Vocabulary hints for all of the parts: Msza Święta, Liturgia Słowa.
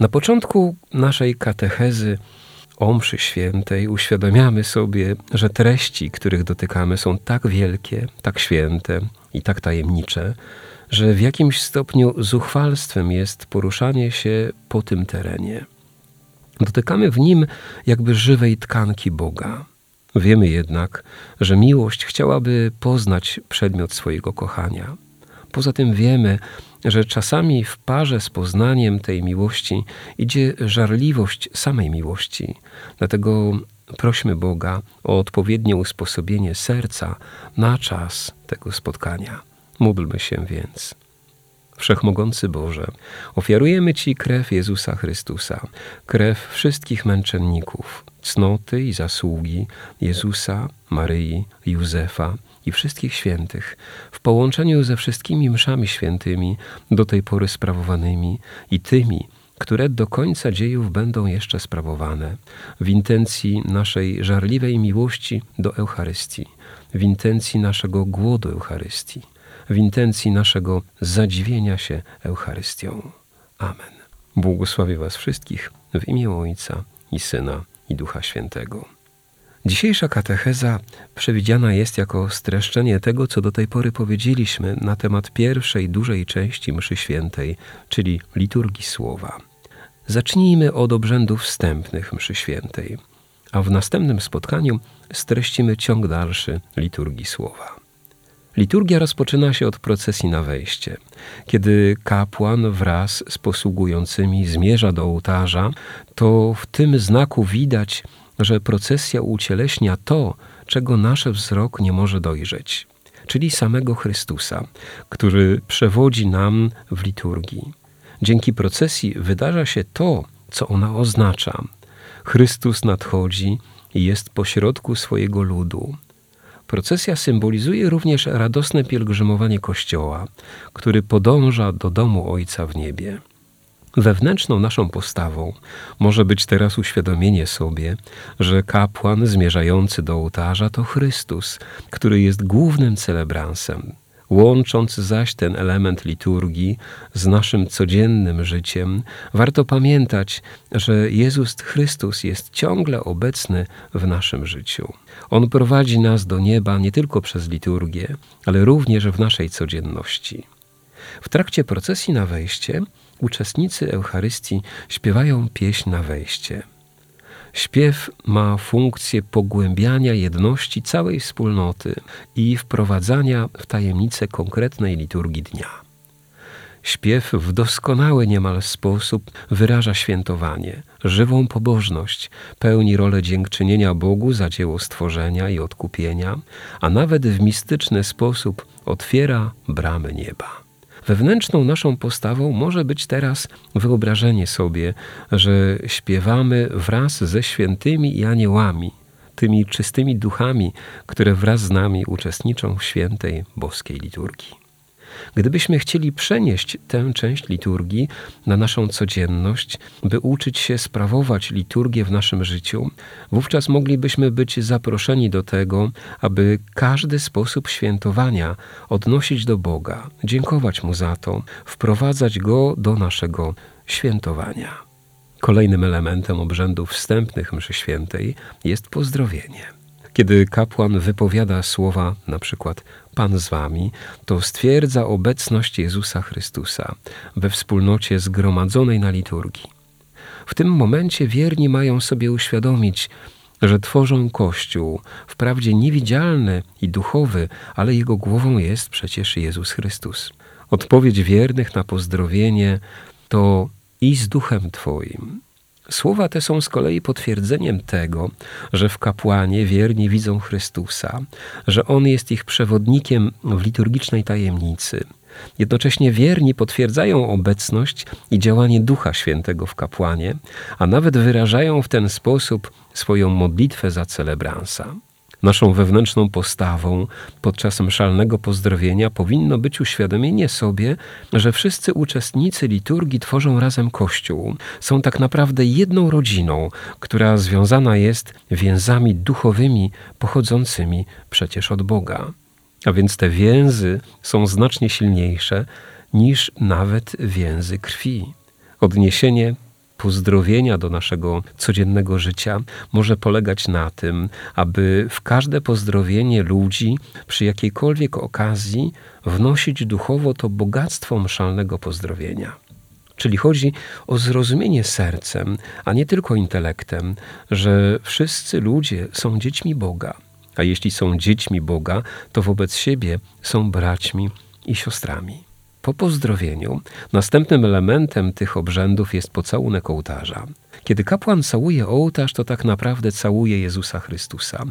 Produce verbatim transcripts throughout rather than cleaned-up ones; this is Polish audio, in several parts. Na początku naszej katechezy o mszy świętej uświadamiamy sobie, że treści, których dotykamy, są tak wielkie, tak święte i tak tajemnicze, że w jakimś stopniu zuchwalstwem jest poruszanie się po tym terenie. Dotykamy w nim jakby żywej tkanki Boga. Wiemy jednak, że miłość chciałaby poznać przedmiot swojego kochania. Poza tym wiemy, że czasami w parze z poznaniem tej miłości idzie żarliwość samej miłości. Dlatego prośmy Boga o odpowiednie usposobienie serca na czas tego spotkania. Módlmy się więc. Wszechmogący Boże, ofiarujemy Ci krew Jezusa Chrystusa, krew wszystkich męczenników, cnoty i zasługi Jezusa, Maryi, Józefa i wszystkich świętych, w połączeniu ze wszystkimi mszami świętymi do tej pory sprawowanymi i tymi, które do końca dziejów będą jeszcze sprawowane, w intencji naszej żarliwej miłości do Eucharystii, w intencji naszego głodu Eucharystii, w intencji naszego zadziwienia się Eucharystią. Amen. Błogosławię Was wszystkich w imię Ojca i Syna, i Ducha Świętego. Dzisiejsza katecheza przewidziana jest jako streszczenie tego, co do tej pory powiedzieliśmy na temat pierwszej dużej części mszy świętej, czyli liturgii słowa. Zacznijmy od obrzędów wstępnych mszy świętej, a w następnym spotkaniu streścimy ciąg dalszy liturgii słowa. Liturgia rozpoczyna się od procesji na wejście, kiedy kapłan wraz z posługującymi zmierza do ołtarza, to w tym znaku widać, że procesja ucieleśnia to, czego nasz wzrok nie może dojrzeć, czyli samego Chrystusa, który przewodzi nam w liturgii. Dzięki procesji wydarza się to, co ona oznacza. Chrystus nadchodzi i jest pośrodku swojego ludu. Procesja symbolizuje również radosne pielgrzymowanie Kościoła, który podąża do domu Ojca w niebie. Wewnętrzną naszą postawą może być teraz uświadomienie sobie, że kapłan zmierzający do ołtarza to Chrystus, który jest głównym celebransem. Łącząc zaś ten element liturgii z naszym codziennym życiem, warto pamiętać, że Jezus Chrystus jest ciągle obecny w naszym życiu. On prowadzi nas do nieba nie tylko przez liturgię, ale również w naszej codzienności. W trakcie procesji na wejście uczestnicy Eucharystii śpiewają pieśń na wejście. Śpiew ma funkcję pogłębiania jedności całej wspólnoty i wprowadzania w tajemnicę konkretnej liturgii dnia. Śpiew w doskonały niemal sposób wyraża świętowanie, żywą pobożność, pełni rolę dziękczynienia Bogu za dzieło stworzenia i odkupienia, a nawet w mistyczny sposób otwiera bramy nieba. Wewnętrzną naszą postawą może być teraz wyobrażenie sobie, że śpiewamy wraz ze świętymi i aniołami, tymi czystymi duchami, które wraz z nami uczestniczą w świętej boskiej liturgii. Gdybyśmy chcieli przenieść tę część liturgii na naszą codzienność, by uczyć się sprawować liturgię w naszym życiu, wówczas moglibyśmy być zaproszeni do tego, aby każdy sposób świętowania odnosić do Boga, dziękować Mu za to, wprowadzać Go do naszego świętowania. Kolejnym elementem obrzędów wstępnych mszy świętej jest pozdrowienie. Kiedy kapłan wypowiada słowa, na przykład Pan z wami, to stwierdza obecność Jezusa Chrystusa we wspólnocie zgromadzonej na liturgii. W tym momencie wierni mają sobie uświadomić, że tworzą Kościół, wprawdzie niewidzialny i duchowy, ale jego głową jest przecież Jezus Chrystus. Odpowiedź wiernych na pozdrowienie to i z duchem Twoim. Słowa te są z kolei potwierdzeniem tego, że w kapłanie wierni widzą Chrystusa, że On jest ich przewodnikiem w liturgicznej tajemnicy, Jednocześnie wierni potwierdzają obecność i działanie Ducha Świętego w kapłanie, a nawet wyrażają w ten sposób swoją modlitwę za celebransa. Naszą wewnętrzną postawą podczas mszalnego pozdrowienia powinno być uświadomienie sobie, że wszyscy uczestnicy liturgii tworzą razem Kościół. Są tak naprawdę jedną rodziną, która związana jest więzami duchowymi pochodzącymi przecież od Boga. A więc te więzy są znacznie silniejsze niż nawet więzy krwi. Odniesienie pozdrowienia do naszego codziennego życia może polegać na tym, aby w każde pozdrowienie ludzi przy jakiejkolwiek okazji wnosić duchowo to bogactwo mszalnego pozdrowienia. Czyli chodzi o zrozumienie sercem, a nie tylko intelektem, że wszyscy ludzie są dziećmi Boga, a jeśli są dziećmi Boga, to wobec siebie są braćmi i siostrami. Po pozdrowieniu następnym elementem tych obrzędów jest pocałunek ołtarza. Kiedy kapłan całuje ołtarz, to tak naprawdę całuje Jezusa Chrystusa,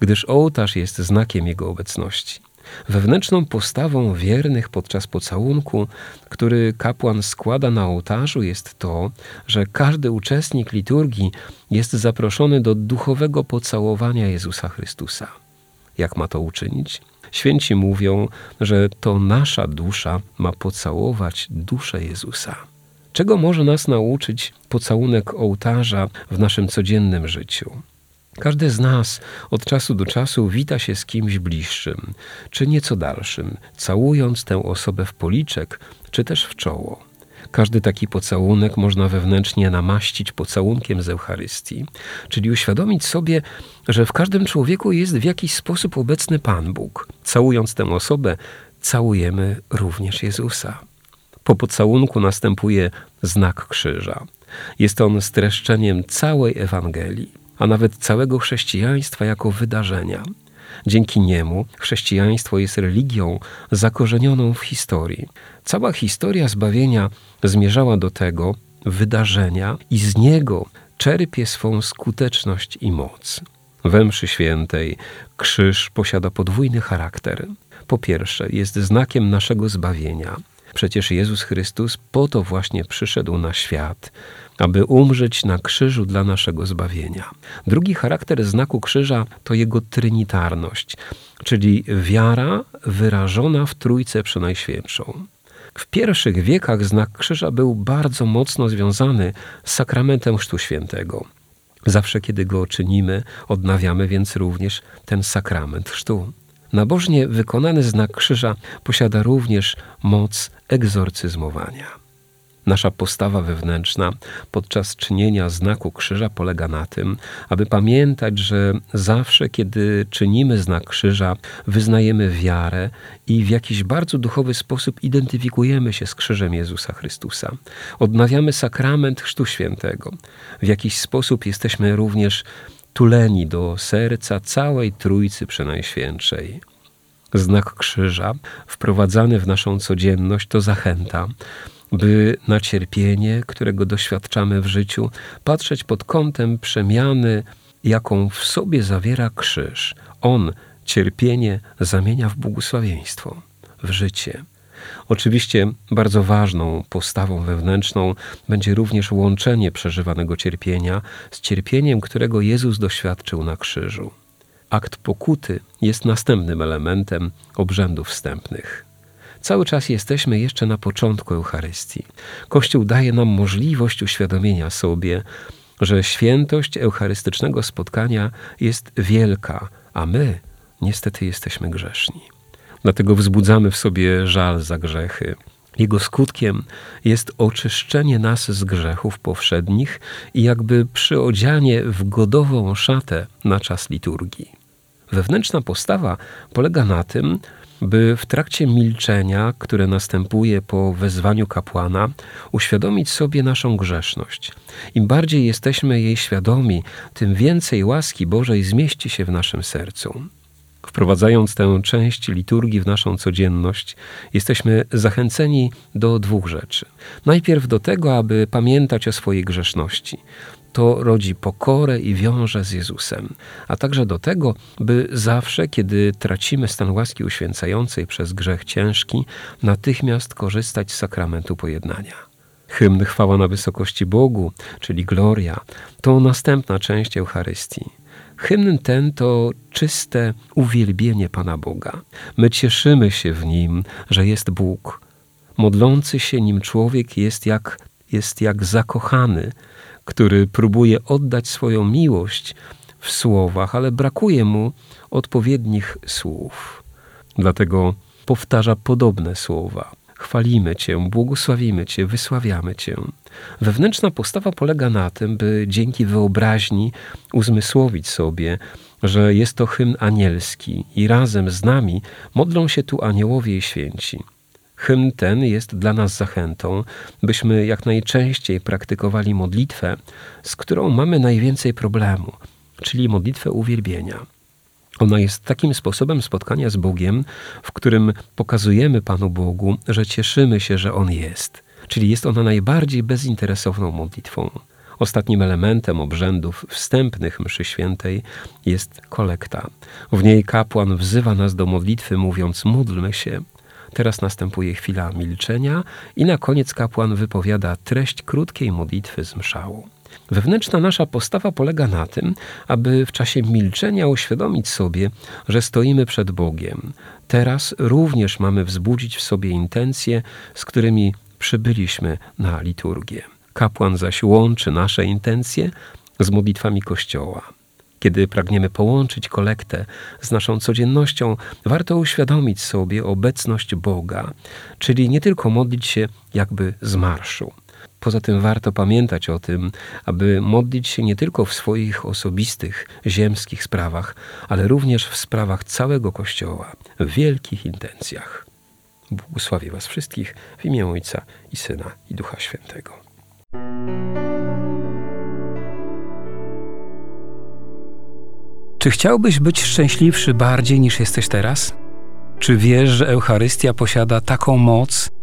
gdyż ołtarz jest znakiem Jego obecności. Wewnętrzną postawą wiernych podczas pocałunku, który kapłan składa na ołtarzu, jest to, że każdy uczestnik liturgii jest zaproszony do duchowego pocałowania Jezusa Chrystusa. Jak ma to uczynić? Święci mówią, że to nasza dusza ma pocałować duszę Jezusa. Czego może nas nauczyć pocałunek ołtarza w naszym codziennym życiu? Każdy z nas od czasu do czasu wita się z kimś bliższym, czy nieco dalszym, całując tę osobę w policzek, czy też w czoło. Każdy taki pocałunek można wewnętrznie namaścić pocałunkiem z Eucharystii, czyli uświadomić sobie, że w każdym człowieku jest w jakiś sposób obecny Pan Bóg. Całując tę osobę, całujemy również Jezusa. Po pocałunku następuje znak krzyża. Jest on streszczeniem całej Ewangelii, a nawet całego chrześcijaństwa jako wydarzenia. Dzięki niemu chrześcijaństwo jest religią zakorzenioną w historii. Cała historia zbawienia zmierzała do tego wydarzenia i z niego czerpie swą skuteczność i moc. We mszy świętej krzyż posiada podwójny charakter. Po pierwsze, jest znakiem naszego zbawienia. Przecież Jezus Chrystus po to właśnie przyszedł na świat, aby umrzeć na krzyżu dla naszego zbawienia. Drugi charakter znaku krzyża to jego trynitarność, czyli wiara wyrażona w Trójce Przenajświętszą. W pierwszych wiekach znak krzyża był bardzo mocno związany z sakramentem Chrztu Świętego. Zawsze, kiedy go czynimy, odnawiamy więc również ten sakrament chrztu. Nabożnie wykonany znak krzyża posiada również moc egzorcyzmowania. Nasza postawa wewnętrzna podczas czynienia znaku krzyża polega na tym, aby pamiętać, że zawsze, kiedy czynimy znak krzyża, wyznajemy wiarę i w jakiś bardzo duchowy sposób identyfikujemy się z krzyżem Jezusa Chrystusa. Odnawiamy sakrament Chrztu Świętego. W jakiś sposób jesteśmy również tuleni do serca całej Trójcy Przenajświętszej. Znak krzyża wprowadzany w naszą codzienność to zachęta, by na cierpienie, którego doświadczamy w życiu, patrzeć pod kątem przemiany, jaką w sobie zawiera krzyż. On cierpienie zamienia w błogosławieństwo, w życie. Oczywiście bardzo ważną postawą wewnętrzną będzie również łączenie przeżywanego cierpienia z cierpieniem, którego Jezus doświadczył na krzyżu. Akt pokuty jest następnym elementem obrzędów wstępnych. Cały czas jesteśmy jeszcze na początku Eucharystii. Kościół daje nam możliwość uświadomienia sobie, że świętość eucharystycznego spotkania jest wielka, a my niestety jesteśmy grzeszni. Dlatego wzbudzamy w sobie żal za grzechy. Jego skutkiem jest oczyszczenie nas z grzechów powszednich i jakby przyodzianie w godową szatę na czas liturgii. Wewnętrzna postawa polega na tym, by w trakcie milczenia, które następuje po wezwaniu kapłana, uświadomić sobie naszą grzeszność. Im bardziej jesteśmy jej świadomi, tym więcej łaski Bożej zmieści się w naszym sercu. Wprowadzając tę część liturgii w naszą codzienność, jesteśmy zachęceni do dwóch rzeczy. Najpierw do tego, aby pamiętać o swojej grzeszności. to rodzi pokorę i wiąże z Jezusem, a także do tego, by zawsze, kiedy tracimy stan łaski uświęcającej przez grzech ciężki, natychmiast korzystać z sakramentu pojednania. Hymn Chwała na wysokości Bogu, czyli Gloria, to następna część Eucharystii. Hymn ten to czyste uwielbienie Pana Boga. My cieszymy się w Nim, że jest Bóg. Modlący się Nim człowiek jest jak, jest jak zakochany, który próbuje oddać swoją miłość w słowach, ale brakuje mu odpowiednich słów. Dlatego powtarza podobne słowa. Chwalimy Cię, błogosławimy Cię, wysławiamy Cię. Wewnętrzna postawa polega na tym, by dzięki wyobraźni uzmysłowić sobie, że jest to hymn anielski i razem z nami modlą się tu aniołowie i święci. Hymn ten jest dla nas zachętą, byśmy jak najczęściej praktykowali modlitwę, z którą mamy najwięcej problemu, czyli modlitwę uwielbienia. Ona jest takim sposobem spotkania z Bogiem, w którym pokazujemy Panu Bogu, że cieszymy się, że On jest. Czyli jest ona najbardziej bezinteresowną modlitwą. Ostatnim elementem obrzędów wstępnych mszy świętej jest kolekta. W niej kapłan wzywa nas do modlitwy, mówiąc: módlmy się. Teraz następuje chwila milczenia i na koniec kapłan wypowiada treść krótkiej modlitwy z mszału. Wewnętrzna nasza postawa polega na tym, aby w czasie milczenia uświadomić sobie, że stoimy przed Bogiem. Teraz również mamy wzbudzić w sobie intencje, z którymi przybyliśmy na liturgię. Kapłan zaś łączy nasze intencje z modlitwami Kościoła. Kiedy pragniemy połączyć kolektę z naszą codziennością, warto uświadomić sobie obecność Boga, czyli nie tylko modlić się jakby z marszu. Poza tym warto pamiętać o tym, aby modlić się nie tylko w swoich osobistych, ziemskich sprawach, ale również w sprawach całego Kościoła, w wielkich intencjach. Błogosławię Was wszystkich w imię Ojca i Syna, i Ducha Świętego. Czy chciałbyś być szczęśliwszy bardziej niż jesteś teraz? Czy wiesz, że Eucharystia posiada taką moc,